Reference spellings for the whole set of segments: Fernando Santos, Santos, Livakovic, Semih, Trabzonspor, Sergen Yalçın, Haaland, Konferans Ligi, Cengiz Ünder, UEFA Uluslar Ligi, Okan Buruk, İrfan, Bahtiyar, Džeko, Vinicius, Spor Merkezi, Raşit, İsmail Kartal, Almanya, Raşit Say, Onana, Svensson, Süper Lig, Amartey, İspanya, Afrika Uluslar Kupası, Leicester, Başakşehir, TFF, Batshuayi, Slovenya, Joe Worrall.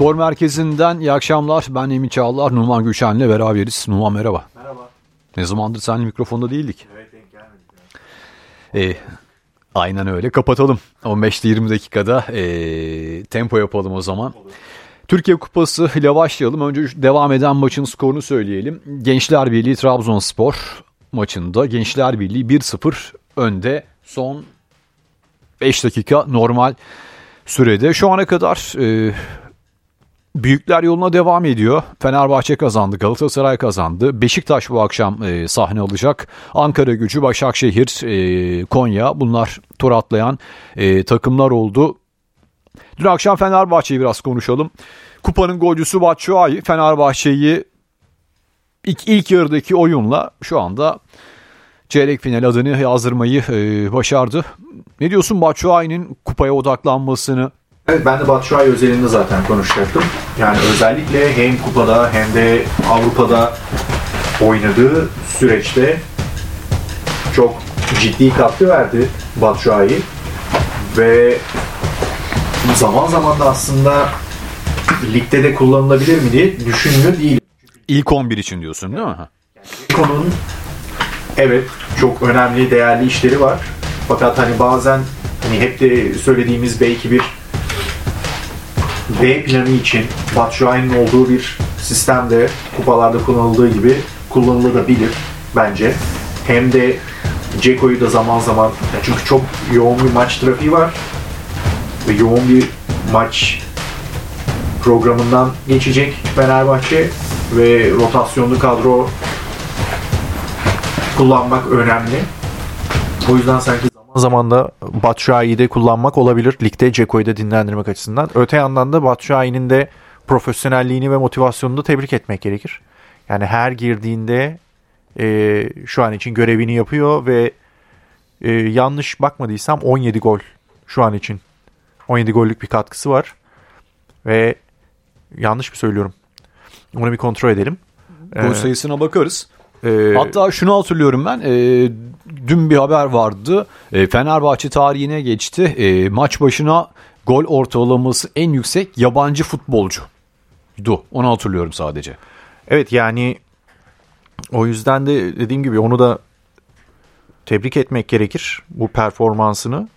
Spor Merkezi'nden iyi akşamlar. Ben Emin Çağlar, Nurman Güçen'le beraberiz. Nurman merhaba. Merhaba. Ne zamandır seninle mikrofonda değildik. Evet, denk gelmedik. Aynen öyle. Kapatalım. 15-20 dakikada tempo yapalım o zaman. Olur. Türkiye Kupası ile başlayalım. Önce devam eden maçın skorunu söyleyelim. Gençler Birliği Trabzonspor maçında Gençler Birliği 1-0 önde. Son 5 dakika normal sürede. Şu ana kadar büyükler yoluna devam ediyor. Fenerbahçe kazandı, Galatasaray kazandı. Beşiktaş bu akşam sahne alacak. Ankaragücü, Başakşehir, Konya, bunlar tur atlayan takımlar oldu. Dün akşam Fenerbahçe'yi biraz konuşalım. Kupanın golcüsü Batshuayi Fenerbahçe'yi ilk yarıdaki oyunla şu anda çeyrek final adını yazdırmayı başardı. Ne diyorsun Batshuayi'nin kupaya odaklanmasını? Evet, ben de Batshuayi özelinde zaten konuşacaktım. Yani özellikle hem kupada hem de Avrupa'da oynadığı süreçte çok ciddi katkı verdi Batshuayi. Ve zaman zaman da aslında ligde de kullanılabilir mi diye düşünmüyor değil. İlk 11 için diyorsun değil mi? Yani konunun evet çok önemli, değerli işleri var. Fakat hani bazen hani hep de söylediğimiz belki bir B planı için Batshuayi'nin olduğu bir sistemde kupalarda kullanıldığı gibi kullanılabilir bence. Hem de Džeko'yu da zaman zaman, çünkü çok yoğun bir maç trafiği var. Ve yoğun bir maç programından geçecek Fenerbahçe ve rotasyonlu kadro kullanmak önemli. O yüzden sanki zaman da Batshuayi'yi de kullanmak olabilir. Ligde Džeko'yu da dinlendirmek açısından. Öte yandan da Batshuayi'nin de profesyonelliğini ve motivasyonunu da tebrik etmek gerekir. Yani her girdiğinde şu an için görevini yapıyor ve yanlış bakmadıysam 17 gol şu an için. 17 gollük bir katkısı var. Ve yanlış mı söylüyorum? Onu bir kontrol edelim. Gol sayısına bakarız. Hatta şunu hatırlıyorum ben. Dün bir haber vardı. Fenerbahçe tarihine geçti. Maç başına gol ortalaması en yüksek yabancı futbolcuydu. Onu hatırlıyorum sadece. Evet, yani o yüzden de dediğim gibi onu da tebrik etmek gerekir. Bu performansını.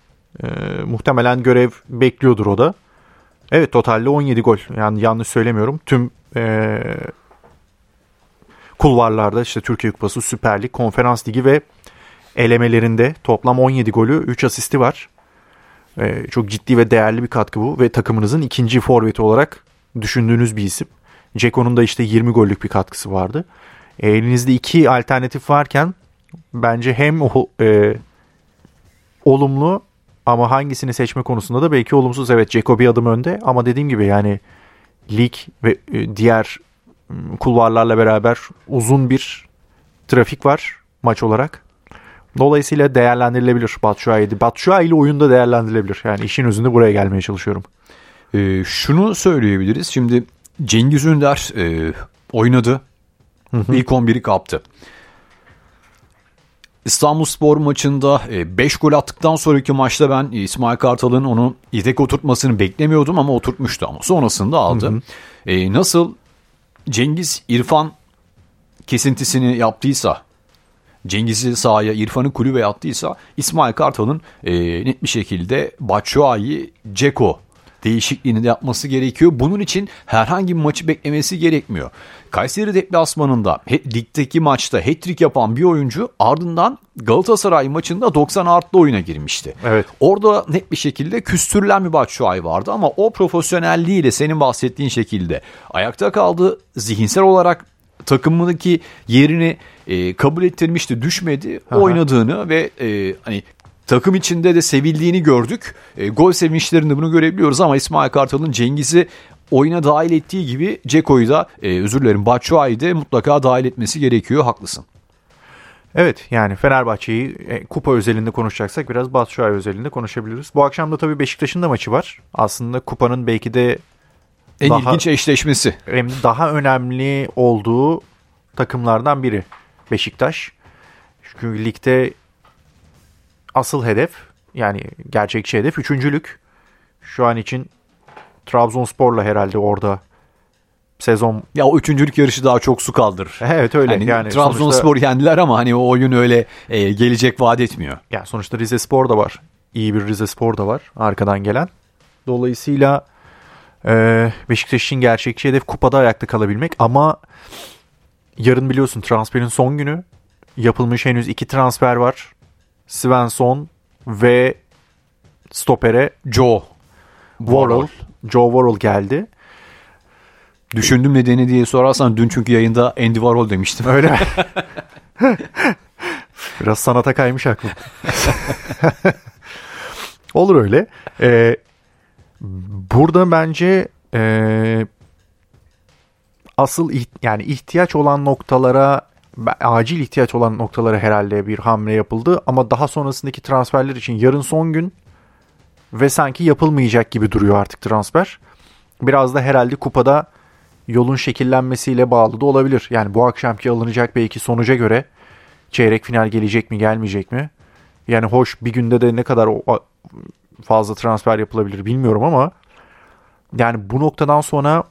Muhtemelen görev bekliyordur o da. Evet, totalde 17 gol. Yani yanlış söylemiyorum. Tüm kulvarlarda işte Türkiye Kupası, Süper Lig, Konferans Ligi ve elemelerinde toplam 17 golü, 3 asisti var. Çok ciddi ve değerli bir katkı bu ve takımınızın ikinci forveti olarak düşündüğünüz bir isim. Džeko'nun da işte 20 gollük bir katkısı vardı. Elinizde iki alternatif varken bence hem olumlu ama hangisini seçme konusunda da belki olumsuz. Evet, Džeko bir adım önde ama dediğim gibi yani lig ve diğer kulvarlarla beraber uzun bir trafik var maç olarak. Dolayısıyla değerlendirilebilir Batshuayi'di. Batshuayi'li oyunda değerlendirilebilir. Yani işin özünde buraya gelmeye çalışıyorum. Şunu söyleyebiliriz. Şimdi Cengiz Ünder oynadı. Hı-hı. İlk 11'i kaptı. İstanbulspor maçında 5 gol attıktan sonraki maçta ben İsmail Kartal'ın onu yedek oturtmasını beklemiyordum ama oturtmuştu, ama sonrasında aldı. Hı-hı. Nasıl Cengiz İrfan kesintisini yaptıysa, Cengiz'i sahaya, İrfan'ı kulübeye attıysa, İsmail Kartal'ın net bir şekilde Batshuayi, Džeko değişikliğini de yapması gerekiyor. Bunun için herhangi bir maçı beklemesi gerekmiyor. Kayseri deplasmanında ligdeki maçta hat-trick yapan bir oyuncu ardından Galatasaray maçında 90 artı oyuna girmişti. Evet. Orada net bir şekilde küstürülen bir Batshuayi vardı ama o profesyonelliğiyle senin bahsettiğin şekilde ayakta kaldı. Zihinsel olarak takımındaki yerini kabul ettirmişti, düşmedi. Aha. Oynadığını ve hani takım içinde de sevildiğini gördük. Gol sevinçlerinde bunu görebiliyoruz ama İsmail Kartal'ın Cengiz'i oyuna dahil ettiği gibi Džeko'yu da Batshuayi'yi de mutlaka dahil etmesi gerekiyor. Haklısın. Evet, yani Fenerbahçe'yi kupa özelinde konuşacaksak biraz Batshuayi özelinde konuşabiliriz. Bu akşam da tabii Beşiktaş'ın da maçı var. Aslında kupanın belki de en ilginç eşleşmesi. Daha önemli olduğu takımlardan biri Beşiktaş. Çünkü ligde asıl hedef, yani gerçekçi hedef üçüncülük. Şu an için Trabzonspor'la herhalde orada sezon... Ya o üçüncülük yarışı daha çok su kaldırır. Evet öyle. Yani Trabzonspor yendiler ama hani o oyun öyle gelecek vaat etmiyor. Ya sonuçta Rizespor da var. İyi bir Rizespor da var arkadan gelen. Dolayısıyla Beşiktaş için gerçekçi hedef kupada ayakta kalabilmek. Ama yarın biliyorsun transferin son günü. Yapılmış henüz 2 transfer var. Svensson ve stopere Joe Worrall geldi. Düşündüm nedeni diye sorarsan dün çünkü yayında Andy Warhol demiştim. Öyle mi? Biraz sanata kaymış aklım. Olur öyle. Burada bence asıl acil ihtiyaç olan noktalara herhalde bir hamle yapıldı. Ama daha sonrasındaki transferler için yarın son gün ve sanki yapılmayacak gibi duruyor artık transfer. Biraz da herhalde kupada yolun şekillenmesiyle bağlı da olabilir. Yani bu akşamki alınacak belki sonuca göre çeyrek final gelecek mi gelmeyecek mi? Yani hoş bir günde de ne kadar fazla transfer yapılabilir bilmiyorum ama yani bu noktadan sonra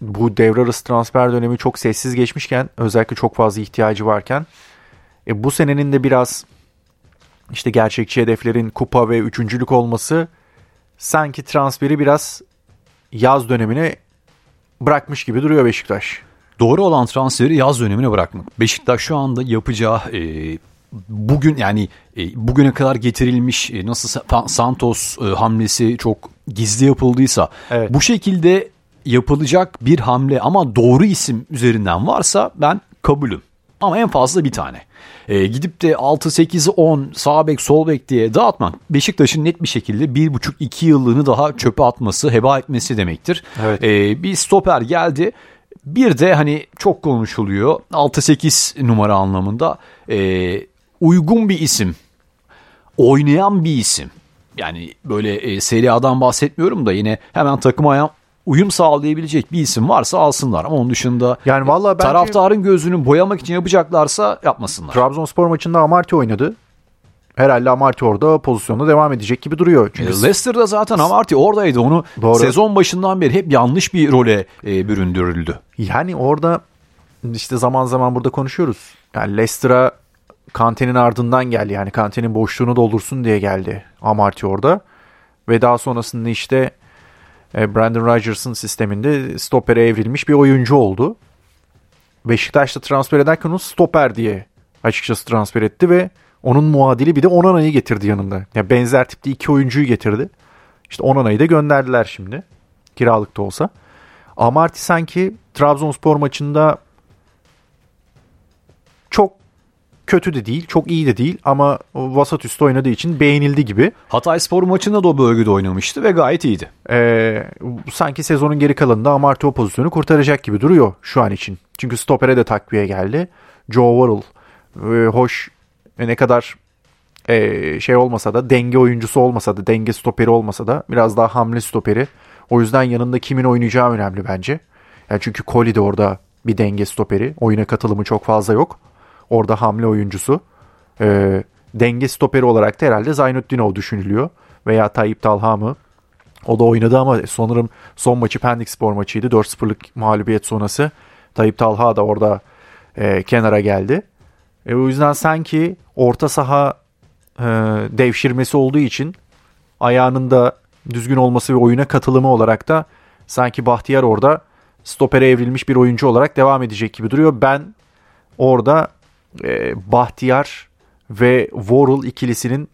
bu devre arası transfer dönemi çok sessiz geçmişken özellikle çok fazla ihtiyacı varken bu senenin de biraz işte gerçekçi hedeflerin kupa ve üçüncülük olması sanki transferi biraz yaz dönemine bırakmış gibi duruyor Beşiktaş. Doğru olan transferi yaz dönemine bırakmak. Beşiktaş şu anda yapacağı bugün yani bugüne kadar getirilmiş nasıl Santos hamlesi çok gizli yapıldıysa evet. Bu şekilde yapılacak bir hamle ama doğru isim üzerinden varsa ben kabulüm. Ama en fazla bir tane. Gidip de 6-8-10 sağ bek sol bek diye dağıtmak Beşiktaş'ın net bir şekilde 1,5-2 yıllığını daha çöpe atması, heba etmesi demektir. Evet. Bir stoper geldi. Bir de hani çok konuşuluyor 6-8 numara anlamında uygun bir isim, oynayan bir isim. Yani böyle Serie A'dan bahsetmiyorum da yine hemen takıma uyum sağlayabilecek bir isim varsa alsınlar. Ama onun dışında yani vallahi taraftarın gözünü boyamak için yapacaklarsa yapmasınlar. Trabzonspor maçında Amartey oynadı. Herhalde Amartey orada pozisyonda devam edecek gibi duruyor. Çünkü Leicester'da zaten Amartey oradaydı. Onu doğru. Sezon başından beri hep yanlış bir role büründürüldü. Yani orada işte zaman zaman burada konuşuyoruz. Yani Leicester'a Kante'nin ardından geldi. Yani Kante'nin boşluğunu doldursun diye geldi Amartey orada. Ve daha sonrasında işte Brandon Rodgers'ın sisteminde stopere evrilmiş bir oyuncu oldu. Beşiktaş'ta transfer ederken onu stoper diye açıkçası transfer etti ve onun muadili bir de Onana'yı getirdi yanında. Yani benzer tipte 2 oyuncuyu getirdi. İşte Onana'yı da gönderdiler şimdi. Kiralık da olsa. Amartey sanki Trabzonspor maçında çok kötü de değil, çok iyi de değil ama vasat üstü oynadığı için beğenildi gibi. Hatayspor maçında da o bölgede oynamıştı ve gayet iyiydi. Sanki sezonun geri kalanında Amartey o pozisyonu kurtaracak gibi duruyor şu an için. Çünkü stopere de takviye geldi. Joe Worrall hoş ne kadar olmasa da denge oyuncusu olmasa da denge stoperi olmasa da biraz daha hamle stoperi. O yüzden yanında kimin oynayacağı önemli bence. Yani çünkü Colley de orada bir denge stoperi. Oyuna katılımı çok fazla yok. Orada hamle oyuncusu. Denge stoperi olarak da herhalde Zainuddinov düşünülüyor. Veya Tayip Talha mı? O da oynadı ama sanırım son maçı Pendik Spor maçıydı. 4-0'lık mağlubiyet sonrası. Tayip Talha da orada kenara geldi. O yüzden sanki orta saha devşirmesi olduğu için ayağının da düzgün olması ve oyuna katılımı olarak da sanki Bahtiyar orada stopere evrilmiş bir oyuncu olarak devam edecek gibi duruyor. Ben orada Bahtiyar ve Worrall ikilisinin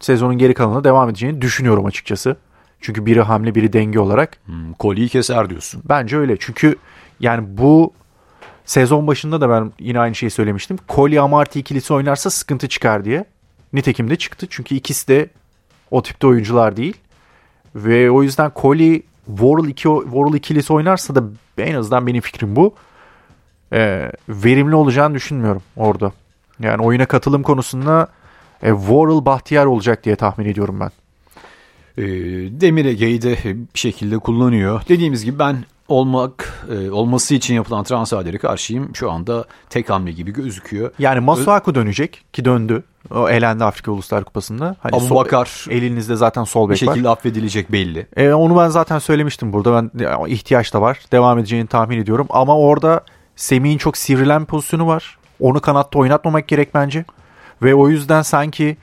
sezonun geri kalanına devam edeceğini düşünüyorum açıkçası. Çünkü biri hamle biri denge olarak. Kolyeyi keser diyorsun. Bence öyle. Çünkü yani bu sezon başında da ben yine aynı şeyi söylemiştim. Colley Amartey ikilisi oynarsa sıkıntı çıkar diye. Nitekim de çıktı. Çünkü ikisi de o tipte oyuncular değil. Ve o yüzden Colley Worrall ikilisi oynarsa da en azından benim fikrim bu. Verimli olacağını düşünmüyorum orada. Yani oyuna katılım konusunda Worrall Bahtiyar olacak diye tahmin ediyorum ben. Demir Ege'yi de bir şekilde kullanıyor. Dediğimiz gibi ben olması için yapılan transferleri karşıyım. Şu anda tek hamle gibi gözüküyor. Yani Masuaku dönecek ki döndü. O elendi Afrika Uluslar Kupası'nda. Hani Abubakar elinizde zaten sol bek var. Bir şekilde affedilecek belli. Onu ben zaten söylemiştim burada. İhtiyaç da var. Devam edeceğini tahmin ediyorum. Ama orada Semih'in çok sivrilen pozisyonu var. Onu kanatta oynatmamak gerek bence. Ve o yüzden sanki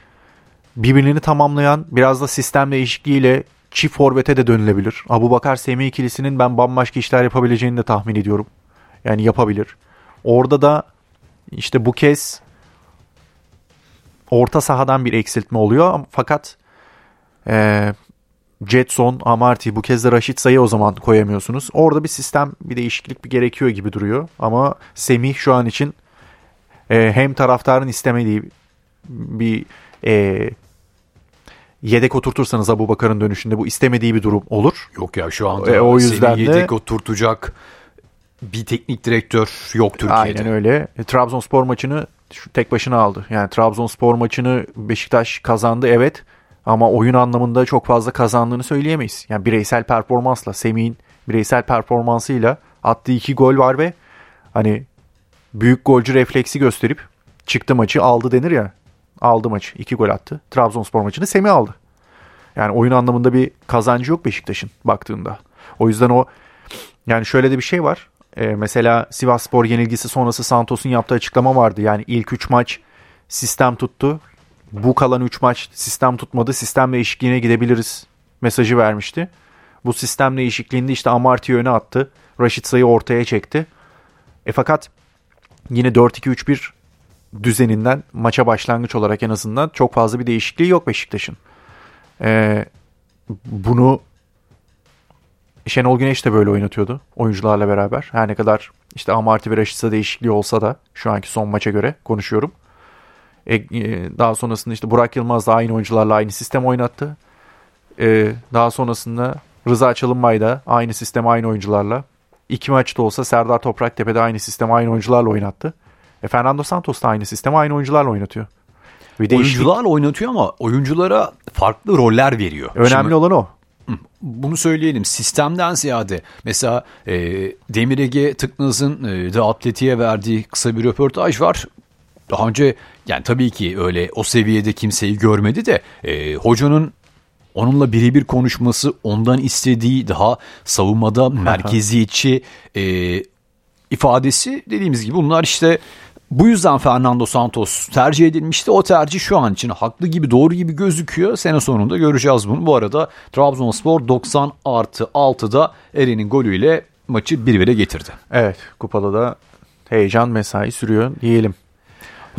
birbirini tamamlayan biraz da sistem değişikliğiyle çift forvete de dönülebilir. Abubakar Semih ikilisinin ben bambaşka işler yapabileceğini de tahmin ediyorum. Yani yapabilir. Orada da işte bu kez orta sahadan bir eksiltme oluyor. Fakat Jetson, Amartey, bu kez de Raşit Say'ı o zaman koyamıyorsunuz. Orada bir sistem, bir değişiklik bir gerekiyor gibi duruyor. Ama Semih şu an için hem taraftarın istemediği bir yedek oturtursanız Abubakar'ın dönüşünde bu istemediği bir durum olur. Yok ya şu anda o yüzden seni yedek oturtacak bir teknik direktör yok Türkiye'de. Aynen öyle. Trabzonspor maçını tek başına aldı. Yani Trabzonspor maçını Beşiktaş kazandı evet ama oyun anlamında çok fazla kazandığını söyleyemeyiz. Yani bireysel performansla, Semih'in bireysel performansıyla attığı 2 gol var ve hani büyük golcü refleksi gösterip çıktı maçı aldı denir ya. Aldı maçı. 2 gol attı. Trabzonspor maçını Semih aldı. Yani oyun anlamında bir kazancı yok Beşiktaş'ın baktığında. O yüzden o yani şöyle de bir şey var. Mesela Sivasspor yenilgisi sonrası Santos'un yaptığı açıklama vardı. Yani ilk 3 maç sistem tuttu. Bu kalan 3 maç sistem tutmadı. Sistem değişikliğine gidebiliriz mesajı vermişti. Bu sistem değişikliğinde işte Amartey öne attı. Raşit Say'ı ortaya çekti. Fakat yine 4-2-3-1 düzeninden maça başlangıç olarak en azından çok fazla bir değişikliği yok Beşiktaş'ın. Bunu Şenol Güneş de böyle oynatıyordu oyuncularla beraber. Her ne kadar işte Amartey ve Raşit'sa değişikliği olsa da şu anki son maça göre konuşuyorum. Daha sonrasında işte Burak Yılmaz da aynı oyuncularla aynı sistem oynattı. Daha sonrasında Rıza Çalınbay da aynı sistem aynı oyuncularla. 2 maçta olsa Serdar Topraktepe'de aynı sistem aynı oyuncularla oynattı. Fernando Santos da aynı sistemi aynı oyuncularla oynatıyor. Oyuncularla oynatıyor ama oyunculara farklı roller veriyor. Önemli olan o. Bunu söyleyelim. Sistemden ziyade mesela Demir Ege Tıknaz'ın da Atleti'ye verdiği kısa bir röportaj var. Daha önce yani tabii ki öyle o seviyede kimseyi görmedi de hocanın onunla birebir konuşması, ondan istediği daha savunmada merkeziyetçi ifadesi dediğimiz gibi bunlar işte bu yüzden Fernando Santos tercih edilmişti. O tercih şu an için haklı gibi doğru gibi gözüküyor. Sene sonunda göreceğiz bunu. Bu arada Trabzonspor 90+6'da Eren'in golüyle maçı 1-1'e getirdi. Evet, kupada da heyecan mesai sürüyor diyelim.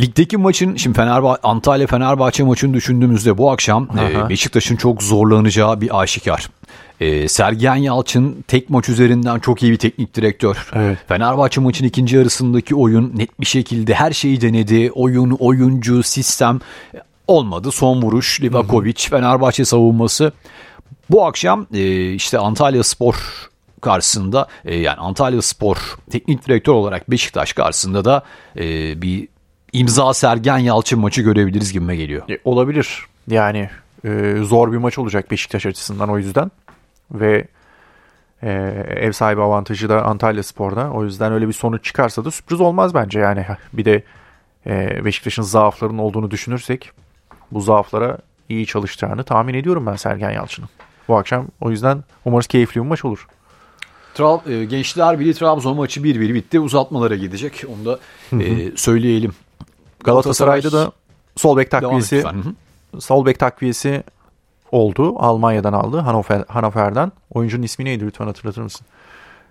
Ligdeki maçın şimdi Antalya Fenerbahçe maçını düşündüğümüzde bu akşam Beşiktaş'ın çok zorlanacağı bir aşikar. Sergen Yalçın tek maç üzerinden çok iyi bir teknik direktör. Evet. Fenerbahçe maçın ikinci yarısındaki oyun net bir şekilde her şeyi denedi. Oyun, oyuncu, sistem olmadı. Son vuruş, Livakovic, Fenerbahçe savunması. Bu akşam işte Antalya Spor karşısında yani Antalya Spor teknik direktör olarak Beşiktaş karşısında da bir imza Sergen Yalçın maçı görebiliriz gibime geliyor. Olabilir. Yani zor bir maç olacak Beşiktaş açısından o yüzden. Ve ev sahibi avantajı da Antalya Spor'da. O yüzden öyle bir sonuç çıkarsa da sürpriz olmaz bence. Yani bir de Beşiktaş'ın zaaflarının olduğunu düşünürsek bu zaaflara iyi çalışacağını tahmin ediyorum ben Sergen Yalçın'ın. Bu akşam o yüzden umarız keyifli bir maç olur. Gençler Birliği Trabzon maçı 1-1 bitti. Uzatmalara gidecek. Onu da söyleyelim. Galatasaray'da da sol bek takviyesi oldu. Almanya'dan aldı. Hannover'den. Oyuncunun ismi neydi lütfen hatırlatır mısın?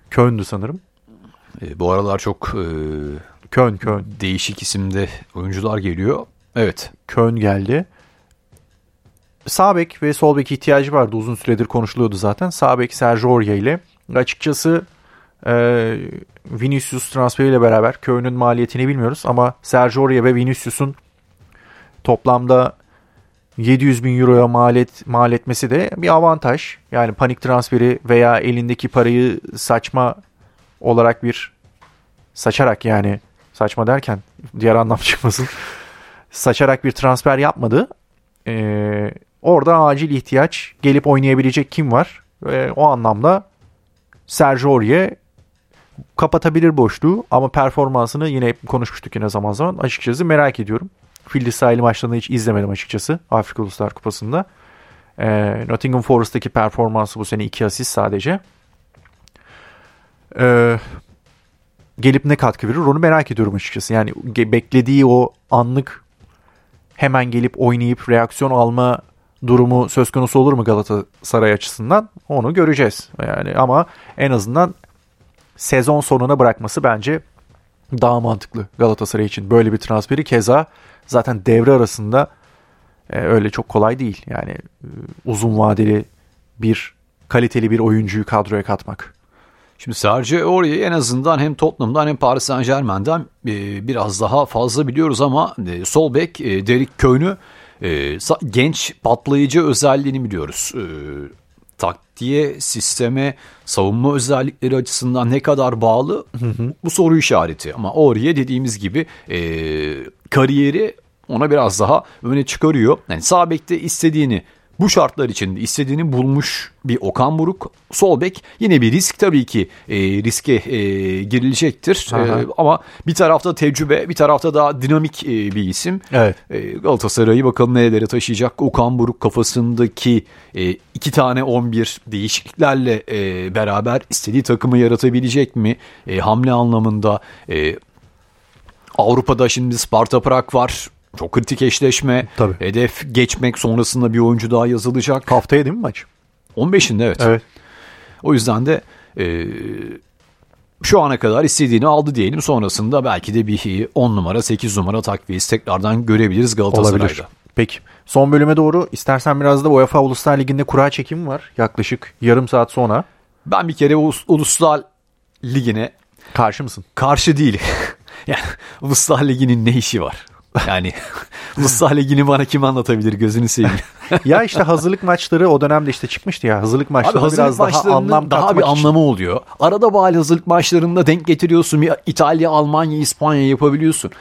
Körn'dü sanırım. Bu aralar çok Körn. Değişik isimde oyuncular geliyor. Evet. Körn geldi. Sağ bek ve sol bek ihtiyacı vardı. Uzun süredir konuşuluyordu zaten. Sağ bek Sergio Orié ile. Açıkçası Vinicius transferiyle beraber Körn'ün maliyetini bilmiyoruz ama Sergio Orié ve Vinicius'un toplamda 700.000 euroya mal etmesi de bir avantaj. Yani panik transferi veya elindeki parayı saçarak bir transfer yapmadı. Orada acil ihtiyaç gelip oynayabilecek kim var? O anlamda Sergio Orié kapatabilir boşluğu ama performansını yine konuşmuştuk yine zaman zaman. Açıkçası merak ediyorum. Filli sahili maçlarını hiç izlemedim açıkçası Afrika Uluslar Kupası'nda. Nottingham Forest'taki performansı bu sene 2 asist sadece. Gelip ne katkı verir onu merak ediyorum açıkçası. Yani beklediği o anlık hemen gelip oynayıp reaksiyon alma durumu söz konusu olur mu Galatasaray açısından? Onu göreceğiz. Yani ama en azından sezon sonuna bırakması bence daha mantıklı Galatasaray için. Böyle bir transferi keza zaten devre arasında öyle çok kolay değil. Yani uzun vadeli bir kaliteli bir oyuncuyu kadroya katmak. Şimdi Sergio Orié'yi en azından hem Tottenham'dan hem Paris Saint-Germain'den biraz daha fazla biliyoruz ama sol bek Derrick Köhn'ü genç patlayıcı özelliğini biliyoruz. Taktiğe, sisteme, savunma özellikleri açısından ne kadar bağlı bu soru işareti. Ama Orié dediğimiz gibi kariyeri ona biraz daha öne çıkarıyor. Yani sağ bekte istediğini bu şartlar içinde istediğini bulmuş bir Okan Buruk. Sol bek yine bir risk tabii ki riske girilecektir. Ama bir tarafta tecrübe bir tarafta daha dinamik bir isim. Evet. Galatasaray'ı bakalım nerelere taşıyacak. Okan Buruk kafasındaki 2 tane 11 değişikliklerle beraber istediği takımı yaratabilecek mi? Hamle anlamında Avrupa'da şimdi Sparta Prag var. Çok kritik eşleşme. Tabii. Hedef geçmek sonrasında bir oyuncu daha yazılacak. Haftaya değil mi maç? 15'inde evet. O yüzden de şu ana kadar istediğini aldı diyelim. Sonrasında belki de bir 10 numara 8 numara takviyesi tekrardan görebiliriz Galatasaray'da. Olabilir. Peki son bölüme doğru istersen biraz da UEFA Uluslar Ligi'nde kura çekimi var. Yaklaşık yarım saat sonra. Ben bir kere Uluslar Ligi'ne... Karşı mısın? Karşı değil. Yani Uluslar Ligi'nin ne işi var? Yani Uluslar Ligi'ni bana kim anlatabilir gözünü seveyim. Ya işte hazırlık maçları o dönemde işte çıkmıştı ya. Hazırlık maçları biraz daha anlam daha bir anlamı oluyor. Arada bari hazırlık maçlarında denk getiriyorsun. İtalya, Almanya, İspanya yapabiliyorsun.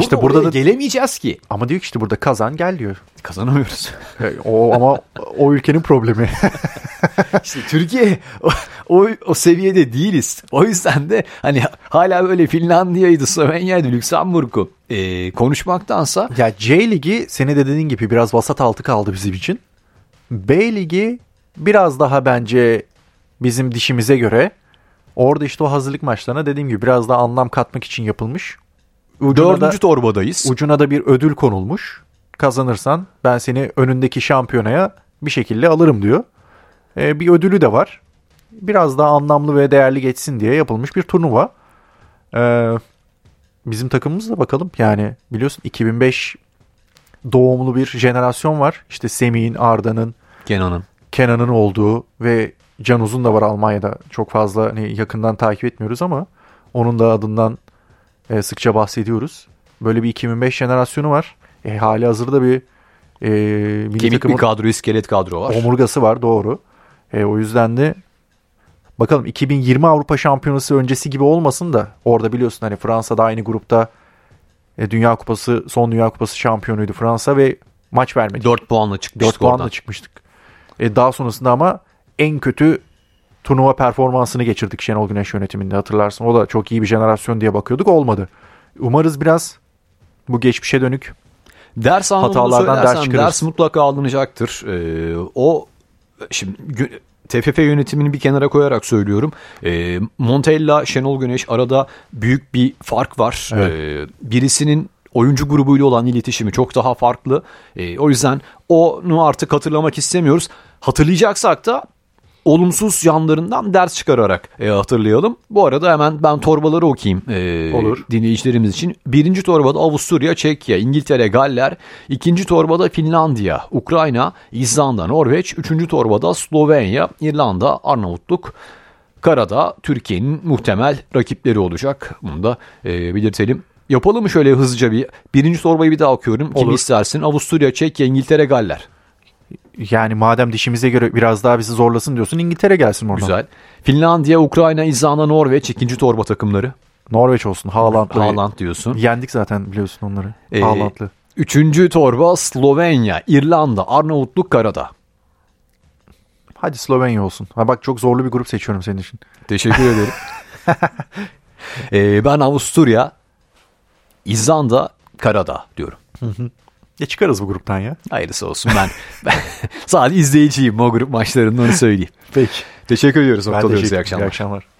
İşte burada da gelemeyeceğiz ki. Ama diyor ki işte burada kazan gel diyor. Kazanamıyoruz. Ama o ülkenin problemi. İşte Türkiye o seviyede değiliz. O yüzden de hani hala böyle Finlandiya'ydı, Slovenya'ydı, Lüksemburg'u konuşmaktansa. Ya C Ligi seni de dediğin gibi biraz vasat altı kaldı bizim için. B Ligi biraz daha bence bizim dişimize göre. Orada işte o hazırlık maçlarına dediğim gibi biraz daha anlam katmak için yapılmış. Dördüncü torbadayız. Ucuna da bir ödül konulmuş. Kazanırsan ben seni önündeki şampiyonaya bir şekilde alırım diyor. Bir ödülü de var. Biraz daha anlamlı ve değerli geçsin diye yapılmış bir turnuva. Bizim takımımız da bakalım. Yani biliyorsun 2005 doğumlu bir jenerasyon var. İşte Semih'in, Arda'nın, Kenan'ın olduğu ve Can Uzun da var Almanya'da. Çok fazla hani yakından takip etmiyoruz ama onun da adından sıkça bahsediyoruz. Böyle bir 2005 jenerasyonu var. Hali hazırda bir milli takımın bir kadro, iskelet kadro var. Omurgası var doğru. O yüzden de bakalım 2020 Avrupa Şampiyonası öncesi gibi olmasın da orada biliyorsun hani Fransa'da aynı grupta son Dünya Kupası şampiyonuydu Fransa ve maç vermedi. 4 puanla çıkmıştık. Daha sonrasında ama en kötü turnuva performansını geçirdik Şenol Güneş yönetiminde hatırlarsın. O da çok iyi bir jenerasyon diye bakıyorduk. Olmadı. Umarız biraz bu geçmişe dönük ders hatalardan ders çıkarırız. Ders mutlaka alınacaktır. Şimdi TFF yönetimini bir kenara koyarak söylüyorum. Montella, Şenol Güneş arada büyük bir fark var. Evet. Birisinin oyuncu grubuyla olan iletişimi çok daha farklı. O yüzden onu artık hatırlamak istemiyoruz. Hatırlayacaksak da olumsuz yanlarından ders çıkararak hatırlayalım. Bu arada hemen ben torbaları okuyayım dinleyicilerimiz için. Birinci torbada Avusturya, Çekya, İngiltere, Galler. İkinci torbada Finlandiya, Ukrayna, İzlanda, Norveç. Üçüncü torbada Slovenya, İrlanda, Arnavutluk. Karada Türkiye'nin muhtemel rakipleri olacak. Bunu da belirtelim. Yapalım mı şöyle hızlıca birinci torbayı bir daha okuyorum. Kim istersin? Avusturya, Çekya, İngiltere, Galler. Yani madem dişimize göre biraz daha bizi zorlasın diyorsun İngiltere gelsin oradan. Güzel. Finlandiya, Ukrayna, İzlanda, Norveç ikinci torba takımları. Norveç olsun. Haaland diyorsun. Yendik zaten biliyorsun onları. Haalandlı. Üçüncü torba Slovenya, İrlanda, Arnavutluk, Karadağ. Hadi Slovenya olsun. Ha bak, çok zorlu bir grup seçiyorum senin için. Teşekkür ederim. Ben Avusturya, İzlanda, Karadağ diyorum. Hı hı. Ya çıkarız bu gruptan ya. Hayırlısı olsun. Ben sadece izleyiciyim o grup maçlarını, onu söyleyeyim. Peki. Teşekkür ediyoruz. Ben teşekkür ederim. İyi akşamlar.